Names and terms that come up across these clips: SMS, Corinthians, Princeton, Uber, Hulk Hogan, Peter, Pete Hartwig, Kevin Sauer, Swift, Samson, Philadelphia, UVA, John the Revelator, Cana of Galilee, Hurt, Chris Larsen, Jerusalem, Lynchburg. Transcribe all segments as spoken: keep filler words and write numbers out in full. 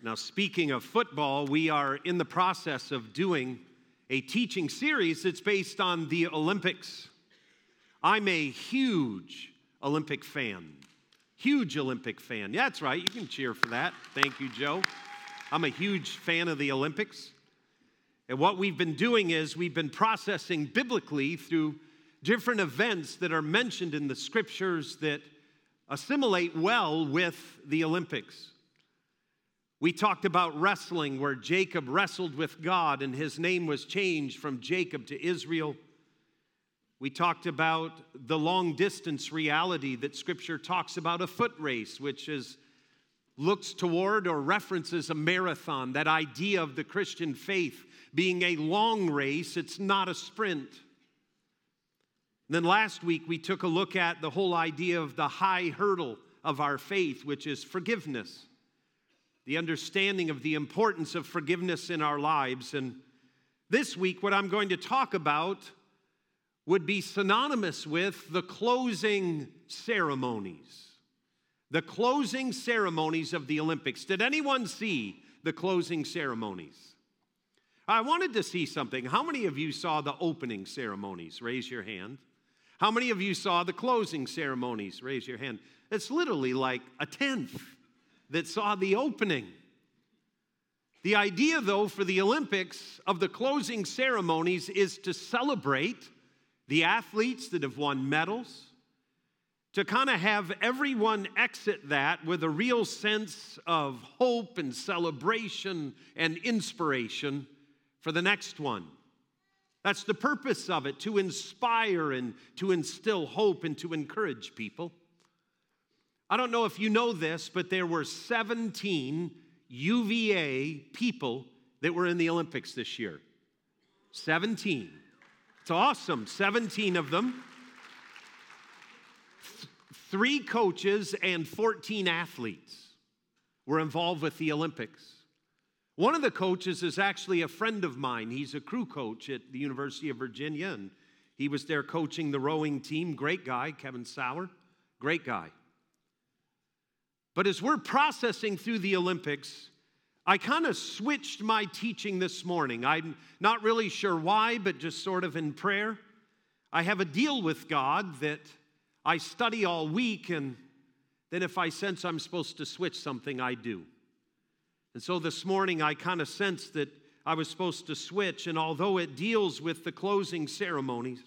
Now, speaking of football, we are in the process of doing a teaching series that's based on the Olympics. I'm a huge Olympic fan. Huge Olympic fan. Yeah, that's right. You can cheer for that. Thank you, Joe. I'm a huge fan of the Olympics. And what we've been doing is we've been processing biblically through different events that are mentioned in the scriptures that assimilate well with the Olympics. We talked about wrestling, where Jacob wrestled with God and his name was changed from Jacob to Israel. We talked about the long-distance reality that Scripture talks about, a foot race, which is looks toward or references a marathon, that idea of the Christian faith being a long race, it's not a sprint. And then last week, we took a look at the whole idea of the high hurdle of our faith, which is forgiveness. The understanding of the importance of forgiveness in our lives. And this week, what I'm going to talk about would be synonymous with the closing ceremonies. The closing ceremonies of the Olympics. Did anyone see the closing ceremonies? I wanted to see something. How many of you saw the opening ceremonies? Raise your hand. How many of you saw the closing ceremonies? Raise your hand. It's literally like a tenth that saw the opening. The idea, though, for the Olympics of the closing ceremonies is to celebrate the athletes that have won medals, to kind of have everyone exit that with a real sense of hope and celebration and inspiration for the next one. That's the purpose of it, to inspire and to instill hope and to encourage people. I don't know if you know this, but there were seventeen U V A people that were in the Olympics this year. seventeen. It's awesome. seventeen of them. Th- three coaches and fourteen athletes were involved with the Olympics. One of the coaches is actually a friend of mine. He's a crew coach at the University of Virginia, and he was there coaching the rowing team. Great guy, Kevin Sauer. Great guy. But as we're processing through the Olympics, I kind of switched my teaching this morning. I'm not really sure why, but just sort of in prayer. I have a deal with God that I study all week, and then if I sense I'm supposed to switch something, I do. And so this morning, I kind of sensed that I was supposed to switch, and although it deals with the closing ceremonies,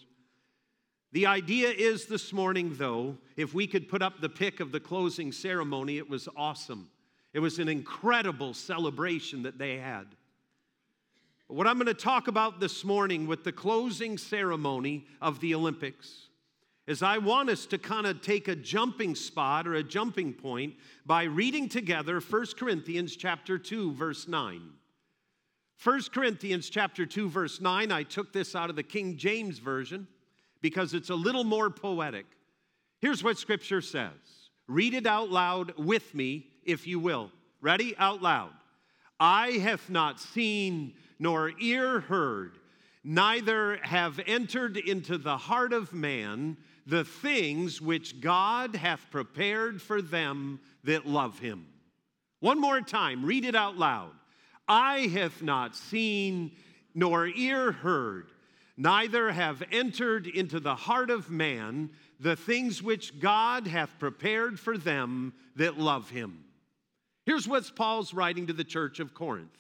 the idea is this morning, though, if we could put up the pic of the closing ceremony, it was awesome. It was an incredible celebration that they had. But what I'm going to talk about this morning with the closing ceremony of the Olympics is I want us to kind of take a jumping spot or a jumping point by reading together First Corinthians chapter two, verse nine. First Corinthians chapter two, verse nine, I took this out of the King James Version because it's a little more poetic. Here's what Scripture says. Read it out loud with me, if you will. Ready? Out loud. I have not seen nor ear heard, neither have entered into the heart of man the things which God hath prepared for them that love him. One more time, read it out loud. I have not seen nor ear heard, neither have entered into the heart of man the things which God hath prepared for them that love him. Here's what Paul's writing to the church of Corinth.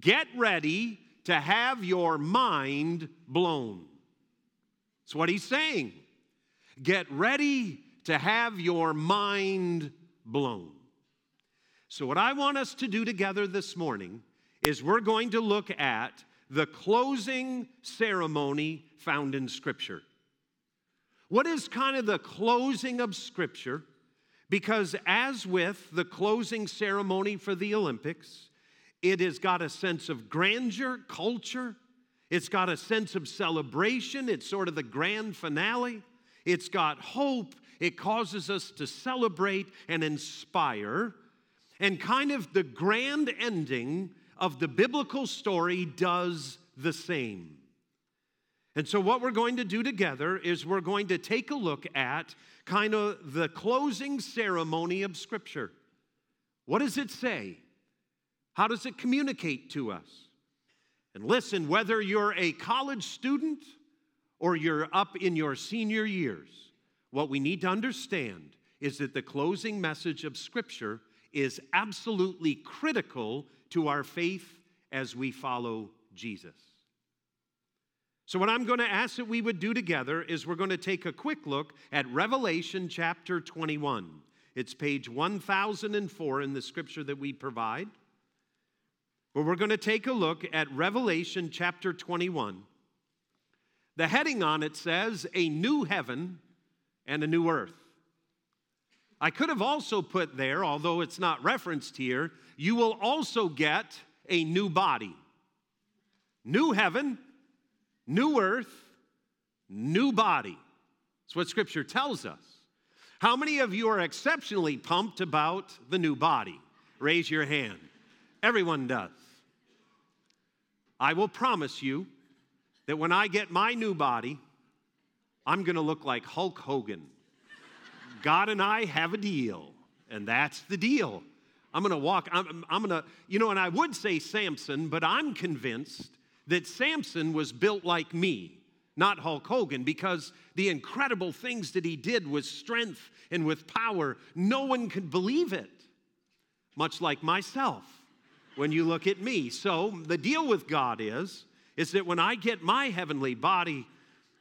Get ready to have your mind blown. That's what he's saying. Get ready to have your mind blown. So what I want us to do together this morning is we're going to look at the closing ceremony found in Scripture. What is kind of the closing of Scripture? Because as with the closing ceremony for the Olympics, it has got a sense of grandeur, culture. It's got a sense of celebration. It's sort of the grand finale. It's got hope. It causes us to celebrate and inspire. And kind of the grand ending of the biblical story does the same. And so what we're going to do together is we're going to take a look at kind of the closing ceremony of Scripture. What does it say? How does it communicate to us? And listen, whether you're a college student or you're up in your senior years, what we need to understand is that the closing message of Scripture is absolutely critical to our faith as we follow Jesus. So what I'm going to ask that we would do together is we're going to take a quick look at Revelation chapter twenty-one. It's page one thousand four in the Scripture that we provide. But we're going to take a look at Revelation chapter twenty-one. The heading on it says, "A New Heaven and a New Earth." I could have also put there, although it's not referenced here, you will also get a new body. New heaven, new earth, new body. That's what Scripture tells us. How many of you are exceptionally pumped about the new body? Raise your hand. Everyone does. I will promise you that when I get my new body, I'm going to look like Hulk Hogan. God and I have a deal, and that's the deal. I'm going to walk, I'm, I'm going to, you know, and I would say Samson, but I'm convinced that Samson was built like me, not Hulk Hogan, because the incredible things that he did with strength and with power, no one could believe it, much like myself when you look at me. So the deal with God is, is that when I get my heavenly body,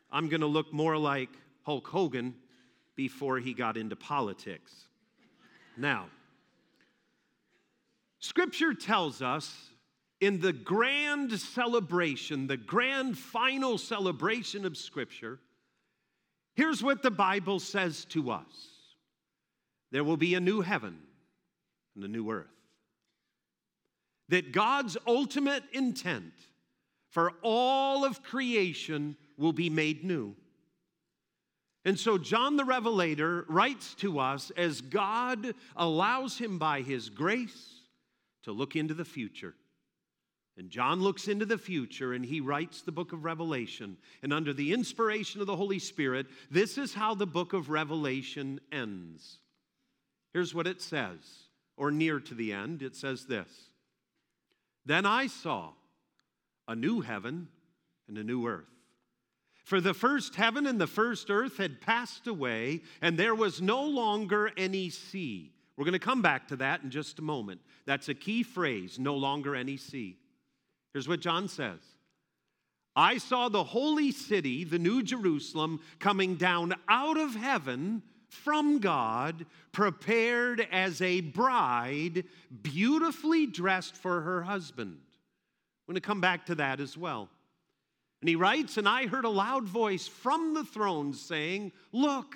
I'm going to look more like Hulk Hogan before he got into politics. Now, Scripture tells us in the grand celebration, the grand final celebration of Scripture, here's what the Bible says to us. There will be a new heaven and a new earth. That God's ultimate intent for all of creation will be made new. And so John the Revelator writes to us as God allows him by his grace to look into the future. And John looks into the future and he writes the book of Revelation. And under the inspiration of the Holy Spirit, this is how the book of Revelation ends. Here's what it says, or near to the end. It says this, "Then I saw a new heaven and a new earth. For the first heaven and the first earth had passed away, and there was no longer any sea." We're going to come back to that in just a moment. That's a key phrase, no longer any sea. Here's what John says. "I saw the holy city, the new Jerusalem, coming down out of heaven from God, prepared as a bride, beautifully dressed for her husband." We're going to come back to that as well. And he writes, "And I heard a loud voice from the throne saying, 'Look,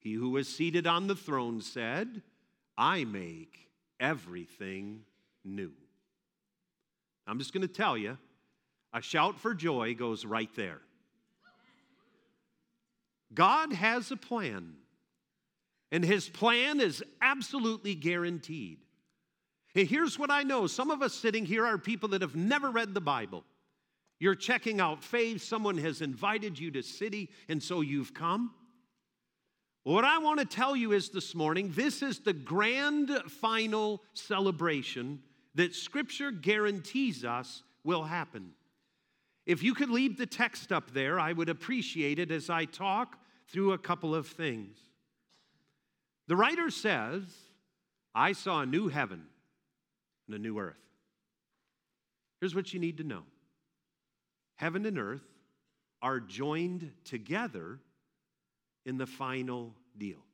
He who was seated on the throne said, 'I make everything new.'" I'm just going to tell you, a shout for joy goes right there. God has a plan, and his plan is absolutely guaranteed. And here's what I know. Some of us sitting here are people that have never read the Bible. You're checking out faith. Someone has invited you to city, and so you've come. What I want to tell you is this morning, this is the grand final celebration that Scripture guarantees us will happen. If you could leave the text up there, I would appreciate it as I talk through a couple of things. The writer says, "I saw a new heaven and a new earth." Here's what you need to know. Heaven and earth are joined together in the final deal.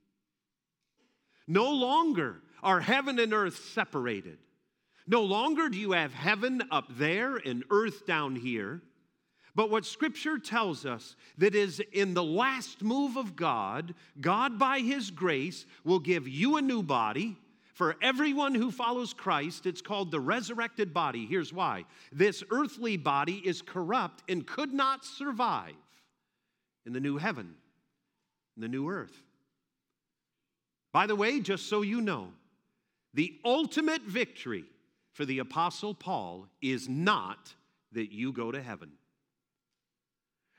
No longer are heaven and earth separated. No longer do you have heaven up there and earth down here. But what Scripture tells us that is in the last move of God, God by his grace will give you a new body, For everyone who follows Christ, it's called the resurrected body. Here's why. This earthly body is corrupt and could not survive in the new heaven, in the new earth. By the way, just so you know, the ultimate victory for the Apostle Paul is not that you go to heaven.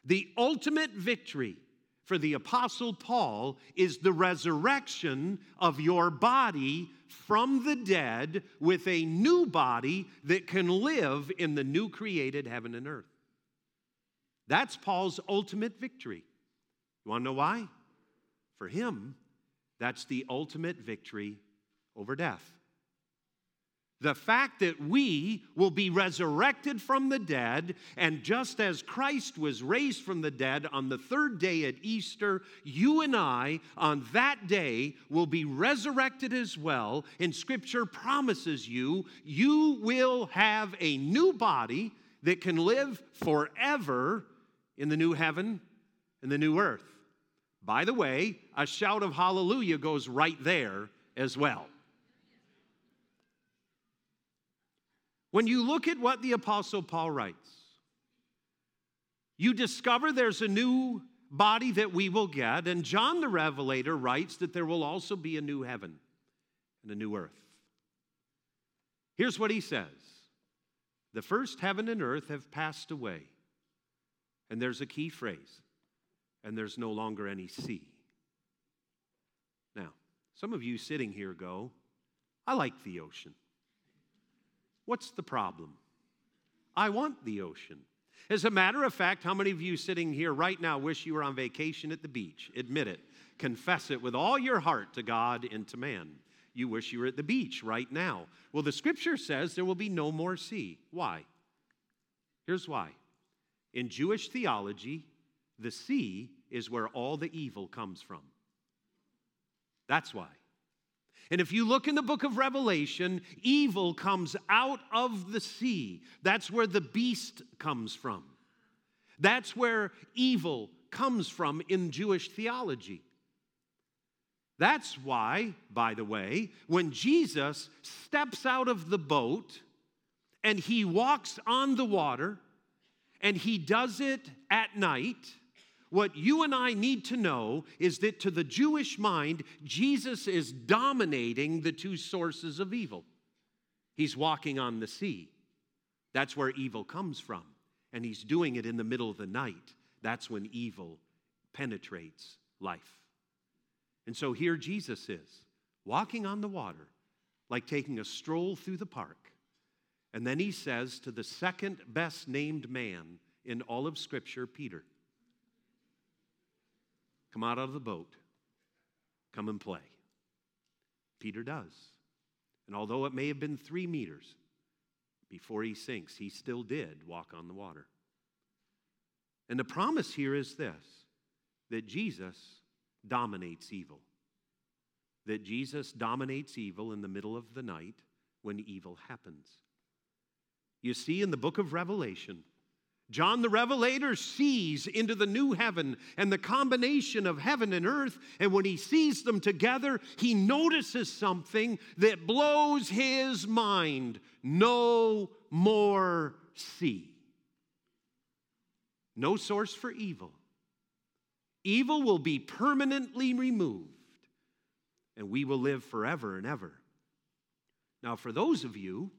The ultimate victory for the Apostle Paul is the resurrection of your body from the dead with a new body that can live in the new created heaven and earth. That's Paul's ultimate victory. You want to know why? For him, that's the ultimate victory over death. The fact that we will be resurrected from the dead, and just as Christ was raised from the dead on the third day at Easter, you and I on that day will be resurrected as well. And Scripture promises you, you will have a new body that can live forever in the new heaven and the new earth. By the way, a shout of hallelujah goes right there as well. When you look at what the Apostle Paul writes, you discover there's a new body that we will get, and John the Revelator writes that there will also be a new heaven and a new earth. Here's what he says. The first heaven and earth have passed away, and there's a key phrase, and there's no longer any sea. Now, some of you sitting here go, I like the ocean. What's the problem? I want the ocean. As a matter of fact, how many of you sitting here right now wish you were on vacation at the beach? Admit it. Confess it with all your heart to God and to man. You wish you were at the beach right now. Well, the Scripture says there will be no more sea. Why? Here's why. In Jewish theology, the sea is where all the evil comes from. That's why. And if you look in the book of Revelation, evil comes out of the sea. That's where the beast comes from. That's where evil comes from in Jewish theology. That's why, by the way, when Jesus steps out of the boat and he walks on the water and he does it at night, what you and I need to know is that to the Jewish mind, Jesus is dominating the two sources of evil. He's walking on the sea. That's where evil comes from. And he's doing it in the middle of the night. That's when evil penetrates life. And so here Jesus is, walking on the water, like taking a stroll through the park. And then he says to the second best named man in all of Scripture, Peter, come out of the boat, come and play. Peter does. And although it may have been three meters before he sinks, he still did walk on the water. And the promise here is this, that Jesus dominates evil. That Jesus dominates evil in the middle of the night when evil happens. You see, in the book of Revelation, John the Revelator sees into the new heaven and the combination of heaven and earth, and when he sees them together, he notices something that blows his mind. No more sea. No source for evil. Evil will be permanently removed, and we will live forever and ever. Now, for those of you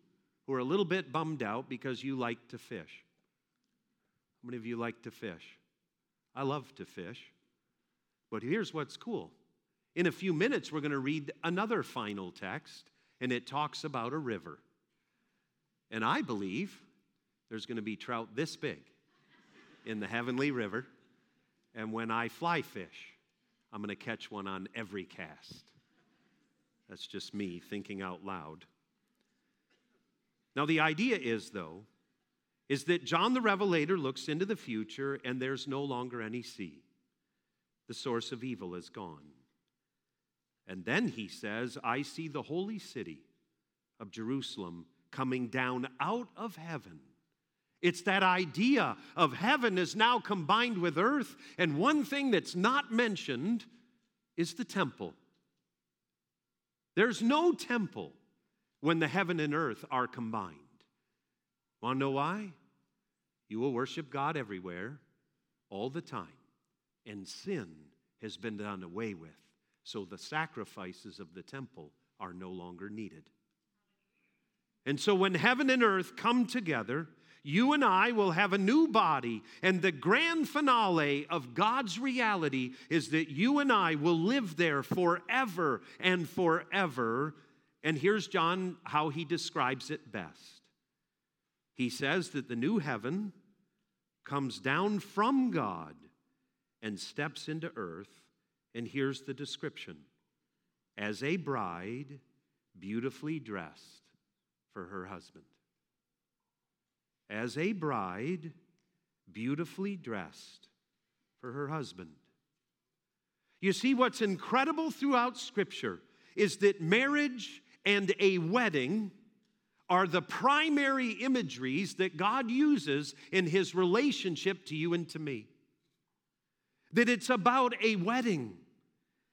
who are a little bit bummed out because you like to fish, how many of you like to fish? I love to fish. But here's what's cool. In a few minutes, we're going to read another final text, and it talks about a river. And I believe there's going to be trout this big in the heavenly river. And when I fly fish, I'm going to catch one on every cast. That's just me thinking out loud. Now, the idea is, though, is that John the Revelator looks into the future and there's no longer any sea. The source of evil is gone. And then he says, I see the holy city of Jerusalem coming down out of heaven. It's that idea of heaven is now combined with earth, and one thing that's not mentioned is the temple. There's no temple when the heaven and earth are combined. Want to know why? You will worship God everywhere, all the time. And sin has been done away with. So the sacrifices of the temple are no longer needed. And so when heaven and earth come together, you and I will have a new body, and the grand finale of God's reality is that you and I will live there forever and forever. And here's John, how he describes it best. He says that the new heaven comes down from God and steps into earth, and here's the description: as a bride beautifully dressed for her husband. As a bride beautifully dressed for her husband. You see, what's incredible throughout Scripture is that marriage and a wedding are the primary imageries that God uses in his relationship to you and to me. That it's about a wedding.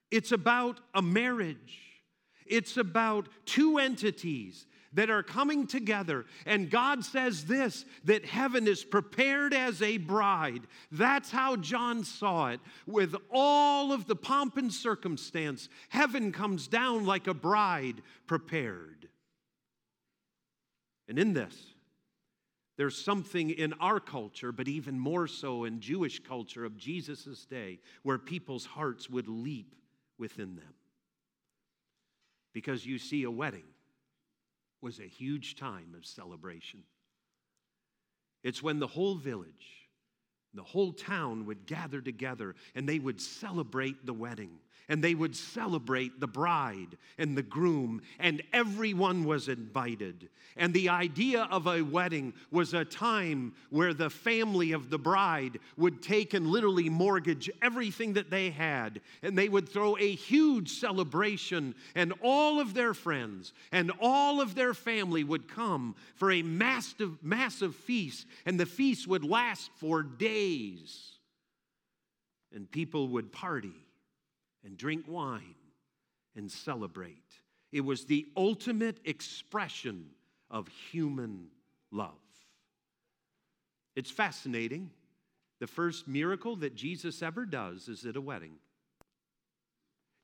It's about a marriage. It's about two entities that are coming together. And God says this, that heaven is prepared as a bride. That's how John saw it. With all of the pomp and circumstance, heaven comes down like a bride prepared. And in this, there's something in our culture, but even more so in Jewish culture of Jesus' day, where people's hearts would leap within them. Because you see, a wedding was a huge time of celebration. It's when the whole village, the whole town would gather together, and they would celebrate the wedding, and they would celebrate the bride and the groom, and everyone was invited. And the idea of a wedding was a time where the family of the bride would take and literally mortgage everything that they had, and they would throw a huge celebration, and all of their friends and all of their family would come for a massive, massive feast, and the feast would last for days, and people would party and drink wine and celebrate. It was the ultimate expression of human love. It's fascinating. The first miracle that Jesus ever does is at a wedding.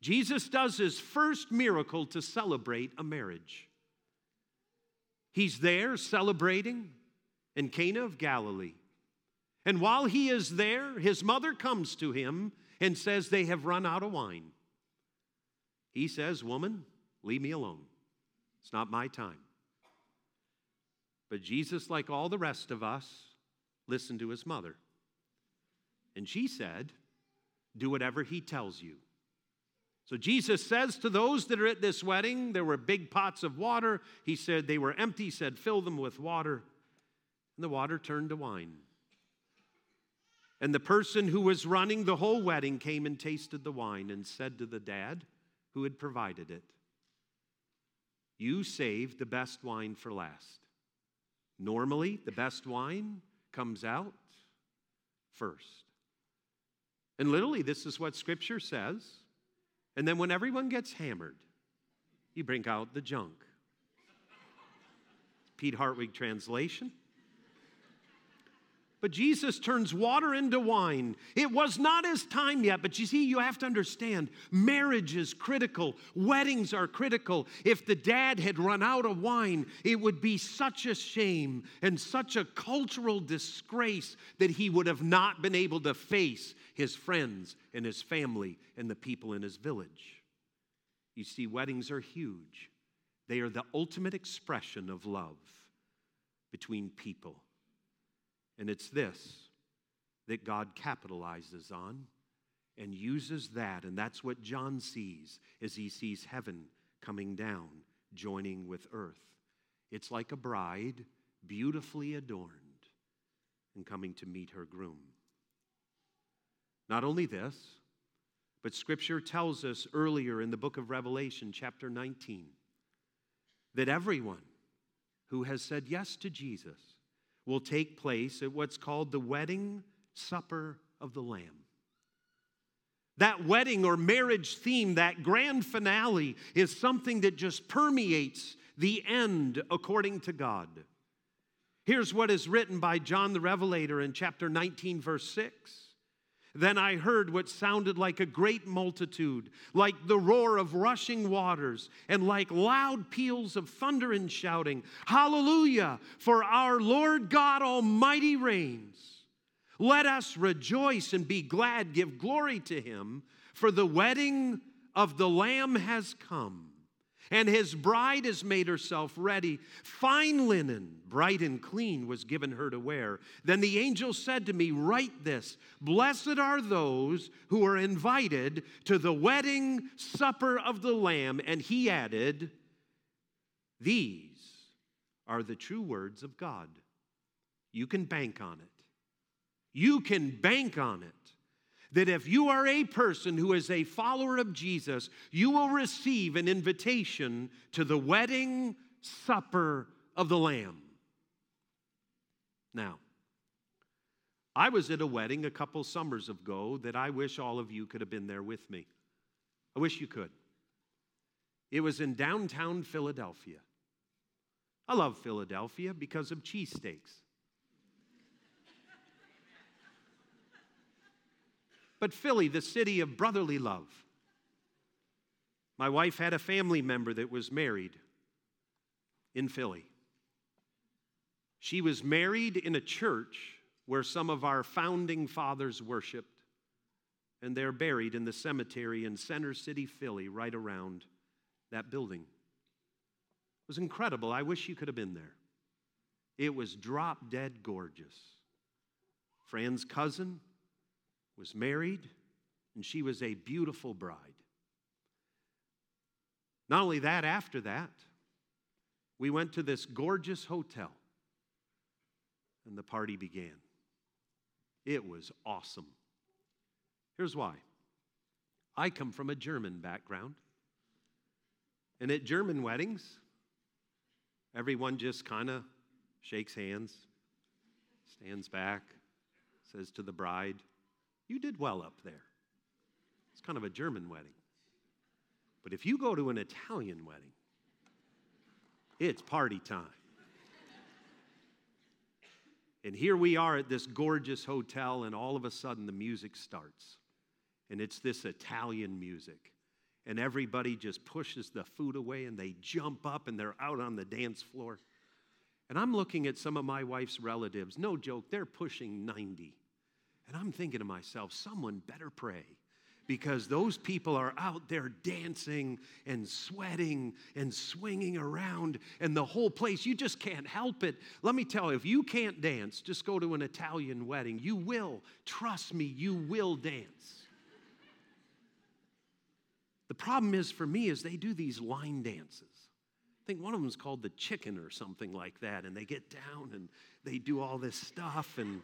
Jesus does his first miracle to celebrate a marriage. He's there celebrating in Cana of Galilee. And while he is there, his mother comes to him and says, they have run out of wine. He says, woman, leave me alone. It's not my time. But Jesus, like all the rest of us, listened to his mother. And she said, do whatever he tells you. So Jesus says to those that are at this wedding, there were big pots of water. He said they were empty. He said, fill them with water. And the water turned to wine. And the person who was running the whole wedding came and tasted the wine and said to the dad who had provided it, you saved the best wine for last. Normally, the best wine comes out first. And literally, this is what Scripture says. And then when everyone gets hammered, you bring out the junk. Pete Hartwig translation. But Jesus turns water into wine. It was not his time yet, but you see, you have to understand, marriage is critical. Weddings are critical. If the dad had run out of wine, it would be such a shame and such a cultural disgrace that he would have not been able to face his friends and his family and the people in his village. You see, weddings are huge. They are the ultimate expression of love between people. And it's this that God capitalizes on and uses that. And that's what John sees as he sees heaven coming down, joining with earth. It's like a bride beautifully adorned and coming to meet her groom. Not only this, but Scripture tells us earlier in the book of Revelation, chapter nineteen, that everyone who has said yes to Jesus will take place at what's called the wedding supper of the Lamb. That wedding or marriage theme, that grand finale, is something that just permeates the end according to God. Here's what is written by John the Revelator in chapter nineteen, verse six. Then I heard what sounded like a great multitude, like the roar of rushing waters, and like loud peals of thunder and shouting, Hallelujah, for our Lord God Almighty reigns. Let us rejoice and be glad, give glory to him, for the wedding of the Lamb has come, and his bride has made herself ready. Fine linen, bright and clean, was given her to wear. Then the angel said to me, write this, blessed are those who are invited to the wedding supper of the Lamb. And he added, these are the true words of God. You can bank on it. You can bank on it that if you are a person who is a follower of Jesus, you will receive an invitation to the wedding supper of the Lamb. Now, I was at a wedding a couple summers ago that I wish all of you could have been there with me. I wish you could. It was in downtown Philadelphia. I love Philadelphia because of cheesesteaks. But Philly, the city of brotherly love. My wife had a family member that was married in Philly. She was married in a church where some of our founding fathers worshiped, and they're buried in the cemetery in Center City, Philly, right around that building. It was incredible. I wish you could have been there. It was drop-dead gorgeous. Fran's cousin was married, and she was a beautiful bride. Not only that, after that, we went to this gorgeous hotel, and the party began. It was awesome. Here's why. I come from a German background, and at German weddings, everyone just kind of shakes hands, stands back, says to the bride, you did well up there. It's kind of a German wedding. But if you go to an Italian wedding, it's party time. And here we are at this gorgeous hotel, and all of a sudden the music starts. And it's this Italian music. And everybody just pushes the food away, and they jump up, and they're out on the dance floor. And I'm looking at some of my wife's relatives. No joke, they're pushing ninety. And I'm thinking to myself, someone better pray, because those people are out there dancing and sweating and swinging around, and the whole place, you just can't help it. Let me tell you, if you can't dance, just go to an Italian wedding. You will. Trust me, you will dance. The problem is for me is they do these line dances. I think one of them is called the chicken or something like that, and they get down and they do all this stuff, and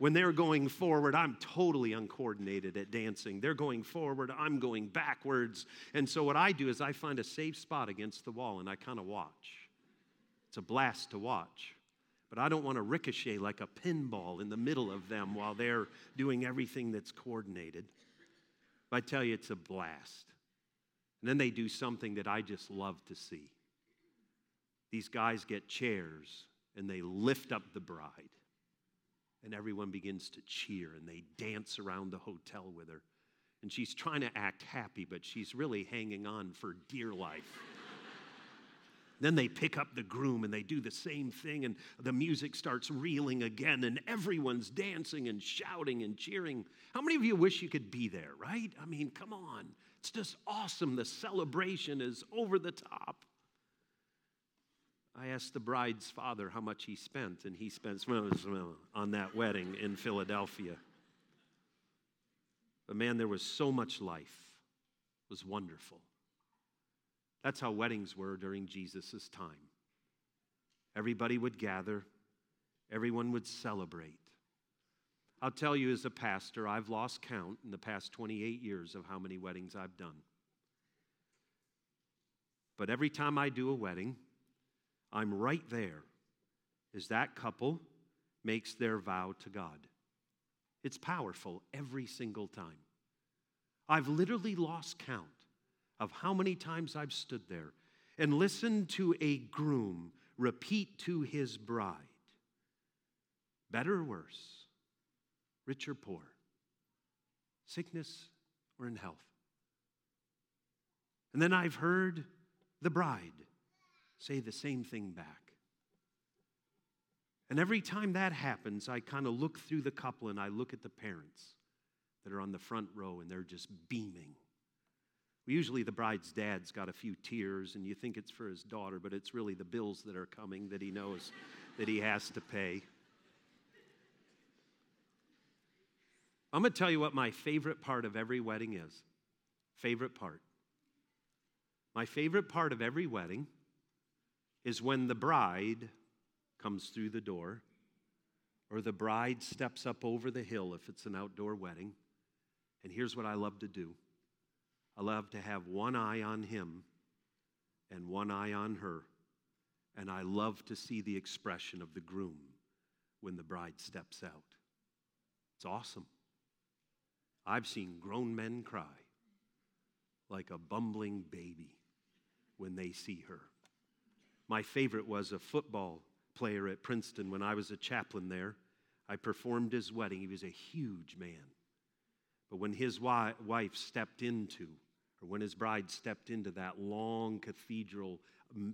when they're going forward, I'm totally uncoordinated at dancing. They're going forward, I'm going backwards. And so what I do is I find a safe spot against the wall, and I kind of watch. It's a blast to watch. But I don't want to ricochet like a pinball in the middle of them while they're doing everything that's coordinated. But I tell you, it's a blast. And then they do something that I just love to see. These guys get chairs, and they lift up the bride. And everyone begins to cheer, and they dance around the hotel with her. And she's trying to act happy, but she's really hanging on for dear life. Then they pick up the groom, and they do the same thing, and the music starts reeling again, and everyone's dancing and shouting and cheering. How many of you wish you could be there, right? I mean, come on. It's just awesome. The celebration is over the top. I asked the bride's father how much he spent, and he spent on that wedding in Philadelphia. But man, there was so much life. It was wonderful. That's how weddings were during Jesus' time. Everybody would gather. Everyone would celebrate. I'll tell you as a pastor, I've lost count in the past twenty-eight years of how many weddings I've done. But every time I do a wedding, I'm right there as that couple makes their vow to God. It's powerful every single time. I've literally lost count of how many times I've stood there and listened to a groom repeat to his bride, better or worse, rich or poor, sickness or in health. And then I've heard the bride say the same thing back. And every time that happens, I kind of look through the couple and I look at the parents that are on the front row and they're just beaming. Usually the bride's dad's got a few tears and you think it's for his daughter, but it's really the bills that are coming that he knows that he has to pay. I'm going to tell you what my favorite part of every wedding is. Favorite part. My favorite part of every wedding is when the bride comes through the door, or the bride steps up over the hill if it's an outdoor wedding. And here's what I love to do. I love to have one eye on him and one eye on her. And I love to see the expression of the groom when the bride steps out. It's awesome. I've seen grown men cry like a bumbling baby when they see her. My favorite was a football player at Princeton when I was a chaplain there. I performed his wedding. He was a huge man. But when his wife stepped into, or when his bride stepped into that long cathedral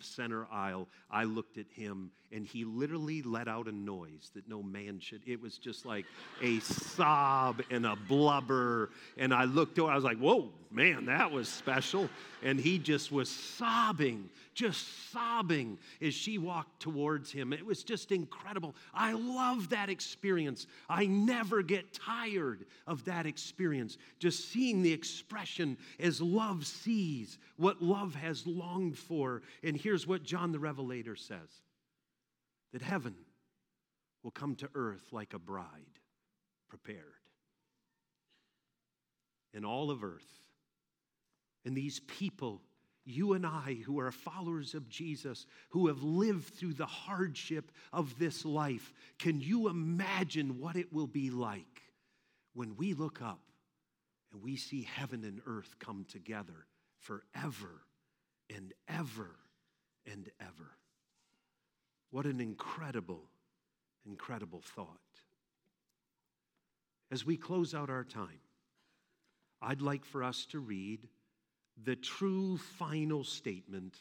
center aisle, I looked at him, and he literally let out a noise that no man should. It was just like a sob and a blubber, and I looked over, I was like, whoa, man, that was special. And he just was sobbing, just sobbing as she walked towards him. It was just incredible. I love that experience. I never get tired of that experience, just seeing the expression as love sees what love has longed for. And here's what John the Revelator says, that heaven will come to earth like a bride prepared. And all of earth, and these people, you and I, who are followers of Jesus, who have lived through the hardship of this life, can you imagine what it will be like when we look up and we see heaven and earth come together forever and ever and ever? What an incredible, incredible thought. As we close out our time, I'd like for us to read the true final statement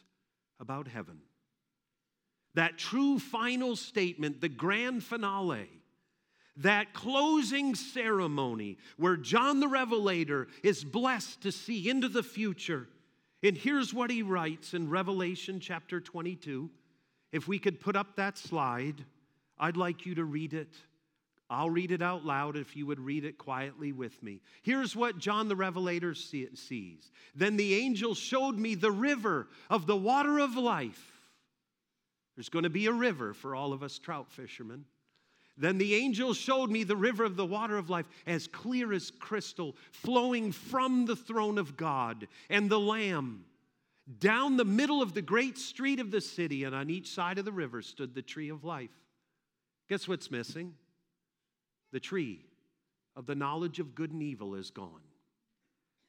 about heaven. That true final statement, the grand finale, that closing ceremony where John the Revelator is blessed to see into the future. And here's what he writes in Revelation chapter twenty-two. If we could put up that slide, I'd like you to read it. I'll read it out loud if you would read it quietly with me. Here's what John the Revelator sees. Then the angel showed me the river of the water of life. There's going to be a river for all of us trout fishermen. Then the angel showed me the river of the water of life, as clear as crystal, flowing from the throne of God and the Lamb down the middle of the great street of the city, and on each side of the river stood the tree of life. Guess what's missing? The tree of the knowledge of good and evil is gone.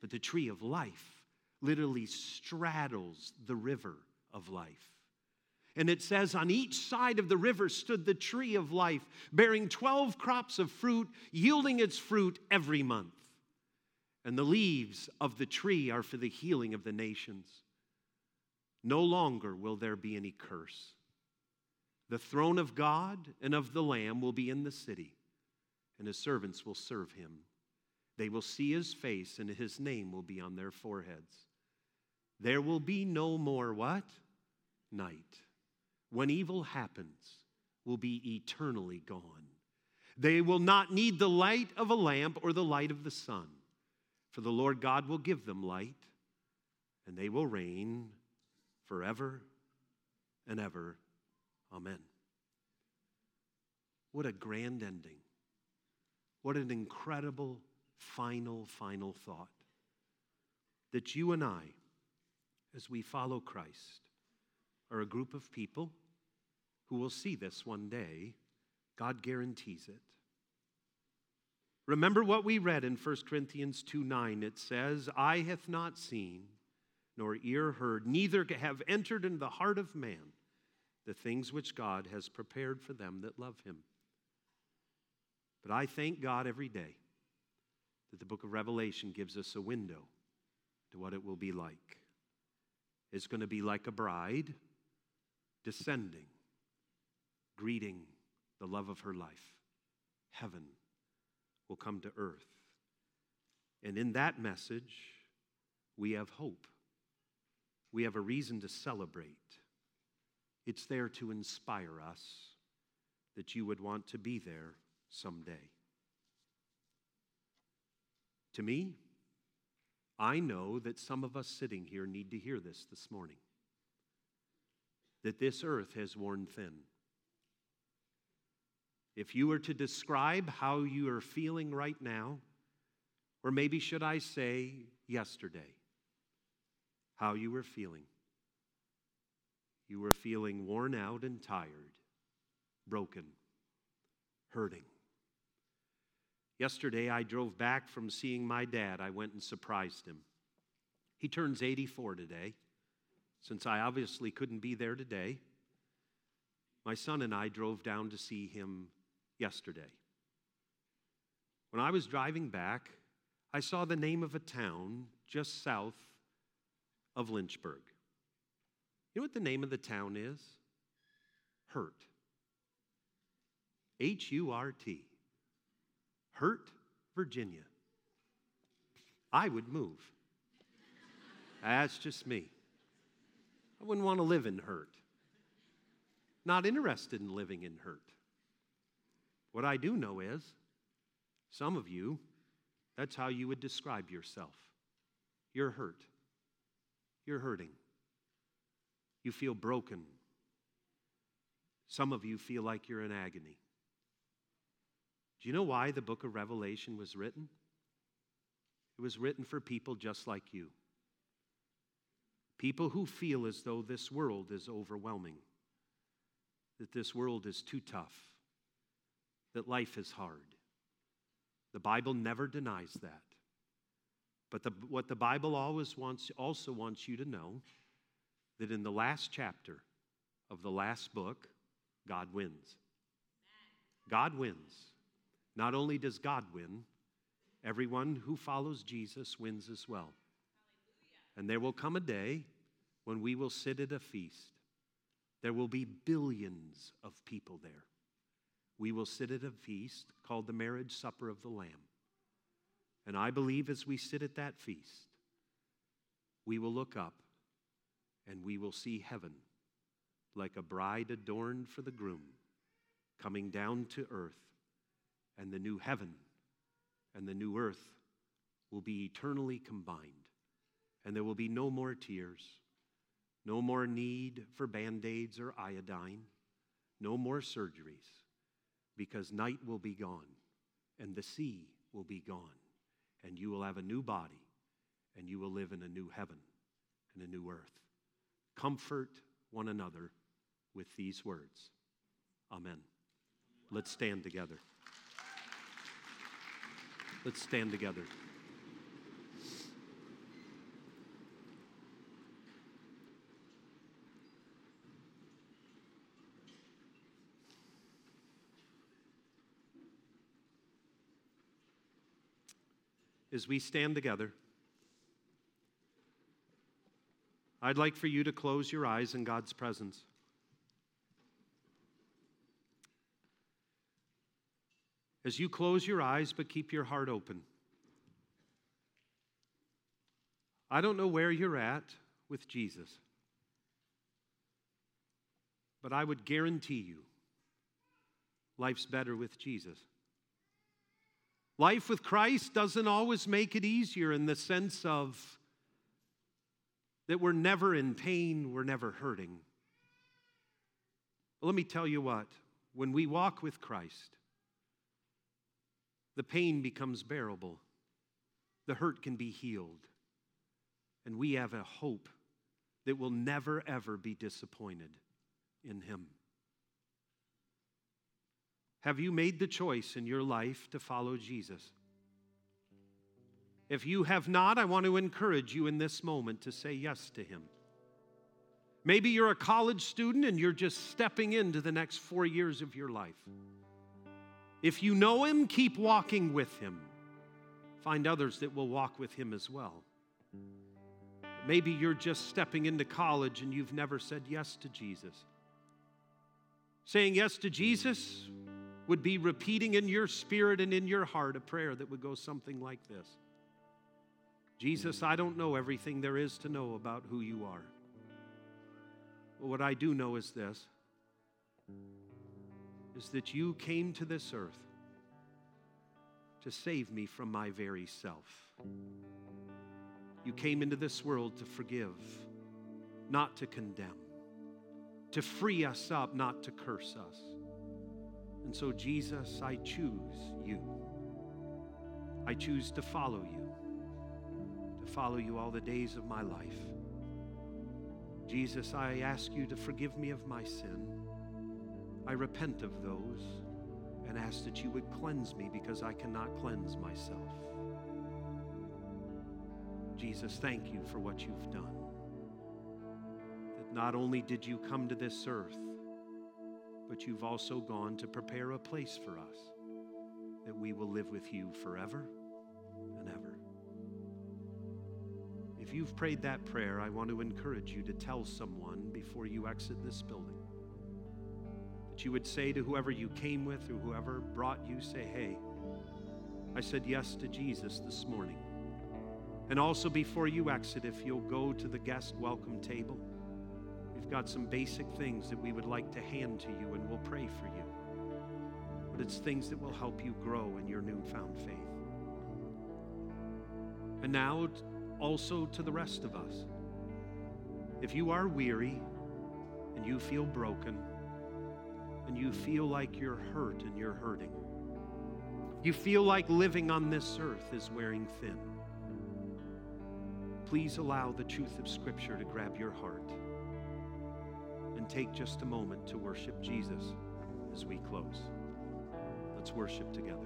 But the tree of life literally straddles the river of life. And it says, on each side of the river stood the tree of life, bearing twelve crops of fruit, yielding its fruit every month. And the leaves of the tree are for the healing of the nations. No longer will there be any curse. The throne of God and of the Lamb will be in the city, and his servants will serve him. They will see his face, and his name will be on their foreheads. There will be no more what? Night. When evil happens, will be eternally gone. They will not need the light of a lamp or the light of the sun, for the Lord God will give them light, and they will reign forever and ever. Amen. What a grand ending. What an incredible final, final thought, that you and I, as we follow Christ, are a group of people who will see this one day. God guarantees it. Remember what we read in First Corinthians two nine. It says, eye hath not seen, nor ear heard, neither have entered into the heart of man the things which God has prepared for them that love him. But I thank God every day that the book of Revelation gives us a window to what it will be like. It's going to be like a bride descending, greeting the love of her life. Heaven will come to earth. And in that message, we have hope. We have a reason to celebrate. It's there to inspire us that you would want to be there someday. To me, I know that some of us sitting here need to hear this this morning. That this earth has worn thin. If you were to describe how you are feeling right now, or maybe should I say yesterday, how you were feeling. You were feeling worn out and tired, broken, hurting. Yesterday, I drove back from seeing my dad. I went and surprised him. He turns eighty-four today. Since I obviously couldn't be there today, my son and I drove down to see him yesterday. When I was driving back, I saw the name of a town just south of Lynchburg. You know what the name of the town is? Hurt. H U R T. Hurt, Virginia. I would move. That's just me. I wouldn't want to live in Hurt. Not interested in living in Hurt. What I do know is, some of you, that's how you would describe yourself. You're hurt. You're hurting. You feel broken. Some of you feel like you're in agony. Do you know why the book of Revelation was written? It was written for people just like you. People who feel as though this world is overwhelming, that this world is too tough, that life is hard. The Bible never denies that. But the, what the Bible always wants, also wants you to know that in the last chapter of the last book, God wins. God wins. Not only does God win, everyone who follows Jesus wins as well. And there will come a day when we will sit at a feast. There will be billions of people there. We will sit at a feast called the marriage supper of the Lamb. And I believe as we sit at that feast, we will look up and we will see heaven like a bride adorned for the groom coming down to earth, and the new heaven and the new earth will be eternally combined. And there will be no more tears, no more need for Band-Aids or iodine, no more surgeries, because night will be gone, and the sea will be gone, and you will have a new body, and you will live in a new heaven and a new earth. Comfort one another with these words. Amen. Let's stand together. Let's stand together. As we stand together, I'd like for you to close your eyes in God's presence. As you close your eyes, but keep your heart open. I don't know where you're at with Jesus, but I would guarantee you life's better with Jesus. Life with Christ doesn't always make it easier in the sense of that we're never in pain, we're never hurting. But let me tell you what, when we walk with Christ, the pain becomes bearable, the hurt can be healed, and we have a hope that will never, ever be disappointed in Him. Have you made the choice in your life to follow Jesus? If you have not, I want to encourage you in this moment to say yes to him. Maybe you're a college student and you're just stepping into the next four years of your life. If you know him, keep walking with him. Find others that will walk with him as well. Maybe you're just stepping into college and you've never said yes to Jesus. Saying yes to Jesus would be repeating in your spirit and in your heart a prayer that would go something like this. Jesus, I don't know everything there is to know about who you are. But what I do know is this, is that you came to this earth to save me from my very self. You came into this world to forgive, not to condemn, to free us up, not to curse us. And so, Jesus, I choose you. I choose to follow you, to follow you all the days of my life. Jesus, I ask you to forgive me of my sin. I repent of those and ask that you would cleanse me because I cannot cleanse myself. Jesus, thank you for what you've done. That not only did you come to this earth, but you've also gone to prepare a place for us that we will live with you forever and ever. If you've prayed that prayer, I want to encourage you to tell someone before you exit this building. That you would say to whoever you came with or whoever brought you, say, hey, I said yes to Jesus this morning. And also before you exit, if you'll go to the guest welcome table, we've got some basic things that we would like to hand to you and we'll pray for you. But it's things that will help you grow in your newfound faith. And now also to the rest of us. If you are weary and you feel broken and you feel like you're hurt and you're hurting, you feel like living on this earth is wearing thin, please allow the truth of Scripture to grab your heart and take just a moment to worship Jesus as we close. Let's worship together.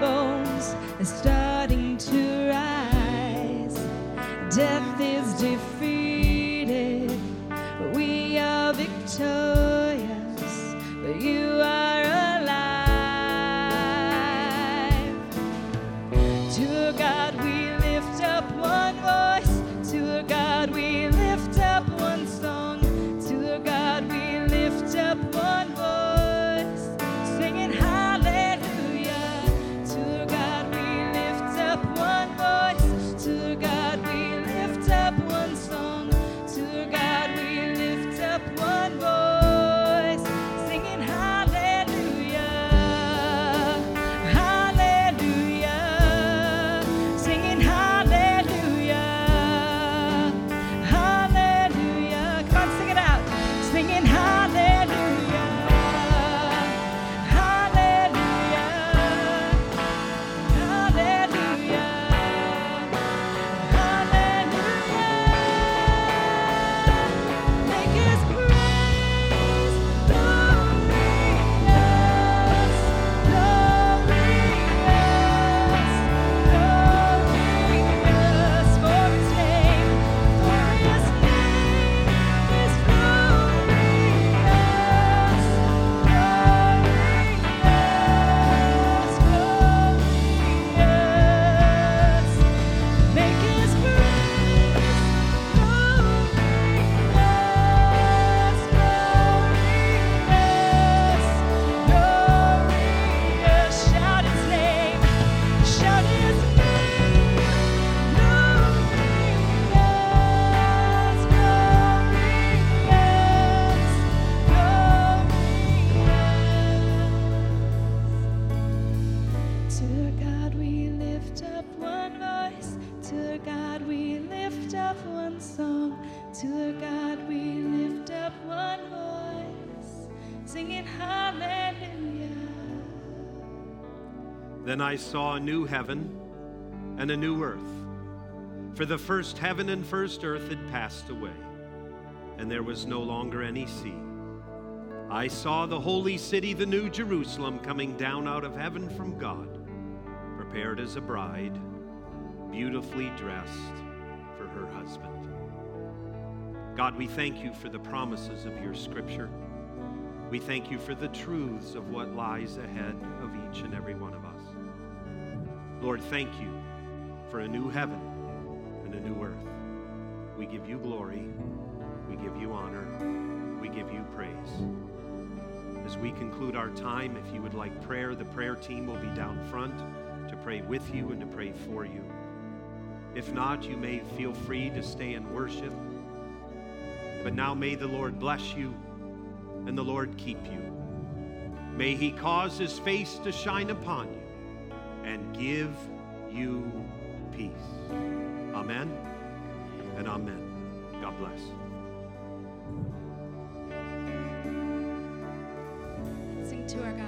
Bones are starting to rise. Then I saw a new heaven and a new earth, for the first heaven and first earth had passed away, and there was no longer any sea. I saw the holy city, the new Jerusalem, coming down out of heaven from God, prepared as a bride, beautifully dressed for her husband. God, we thank you for the promises of your scripture. We thank you for the truths of what lies ahead of each and every one of us. Lord, thank you for a new heaven and a new earth. We give you glory. We give you honor. We give you praise. As we conclude our time, if you would like prayer, the prayer team will be down front to pray with you and to pray for you. If not, you may feel free to stay and worship. But now may the Lord bless you and the Lord keep you. May he cause his face to shine upon you and give you peace. Amen and amen. God bless. Sing to our God.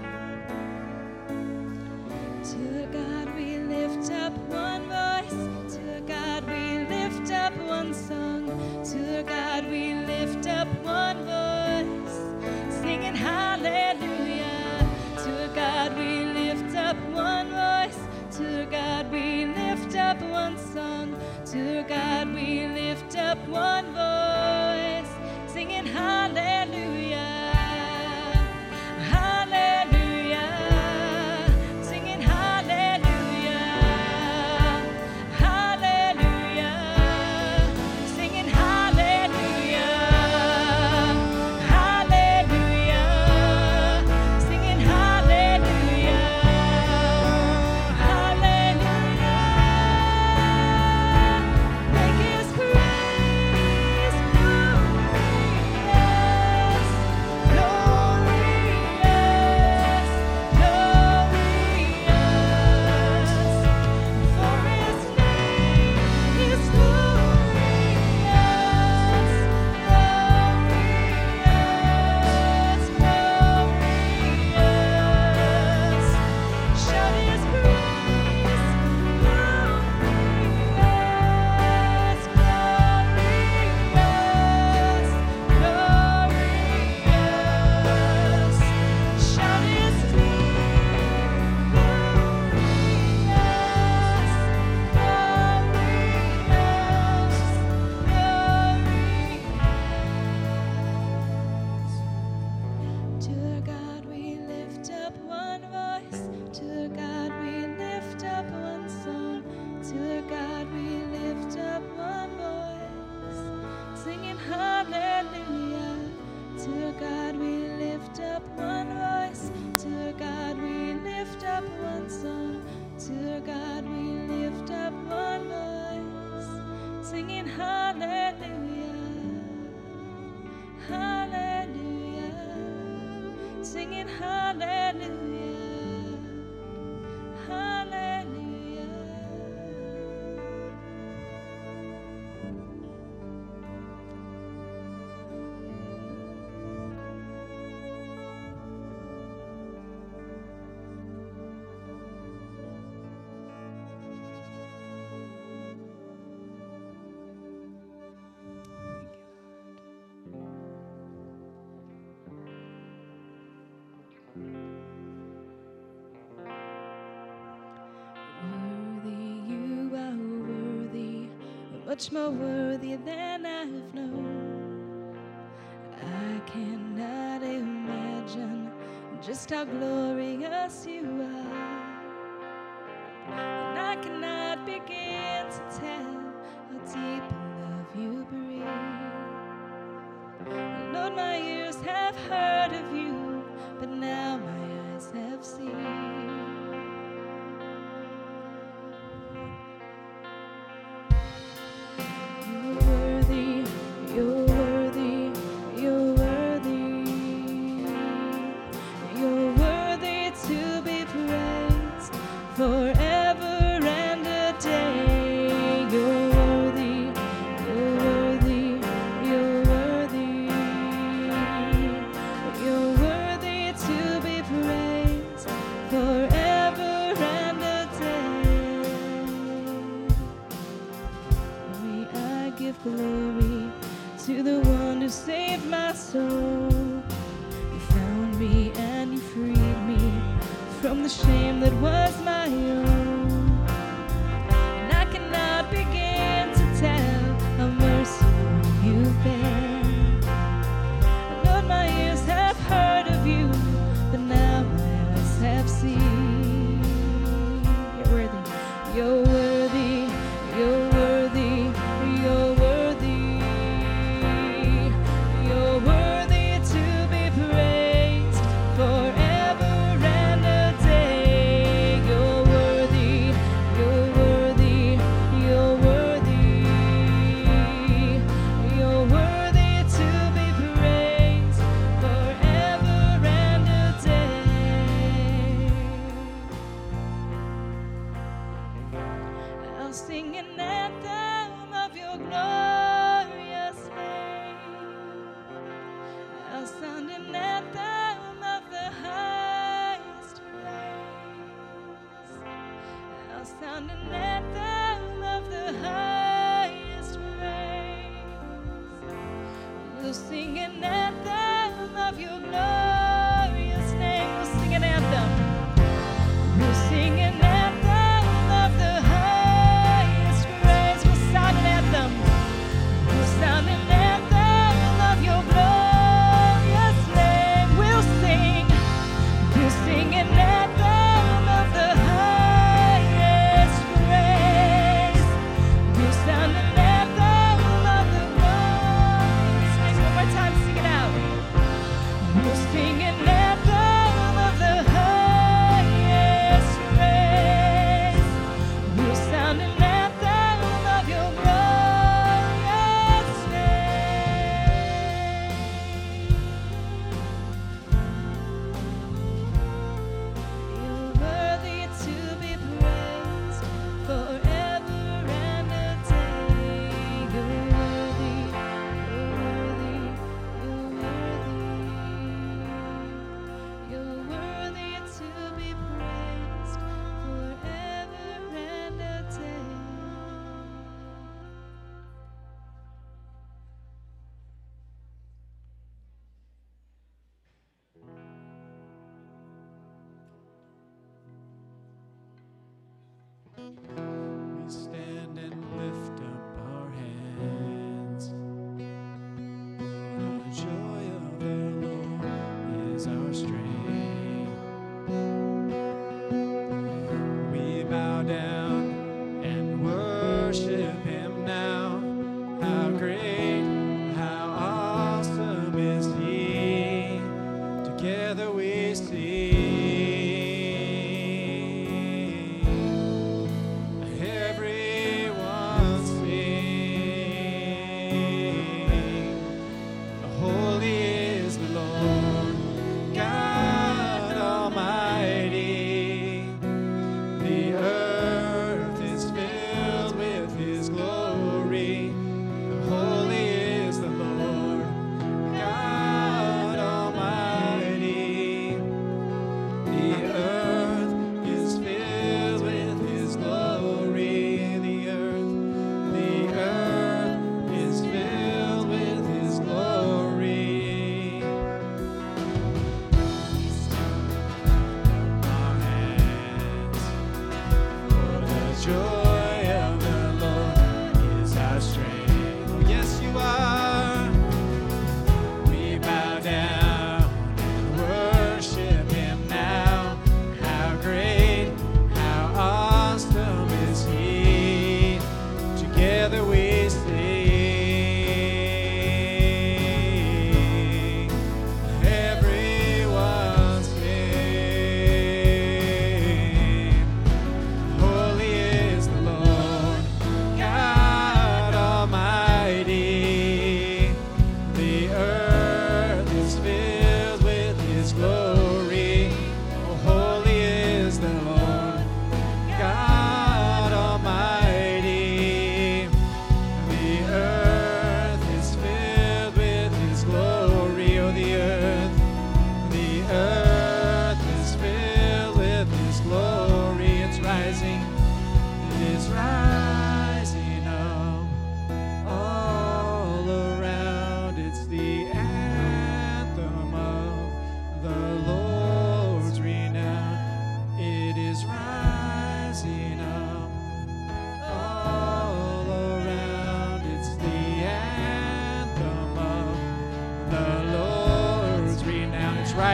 To God we lift up one voice. To God we lift up one song. To God we lift up one voice, singing hallelujah. To God we lift up one voice. To God we lift up one song. To God we lift up one voice, singing hallelujah. Much more worthy than I've known. I cannot imagine just how glorious you are, and I cannot begin to tell how deep love you breathe. Lord, my ears have heard of you, but now my eyes have seen. Forever. shame that was my own, and I cannot begin to tell how merciful you've been. Lord, my ears have heard of you, but now my eyes have seen. You're worthy, you're worthy, you're worthy, you're worthy.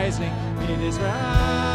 rising, it is rising.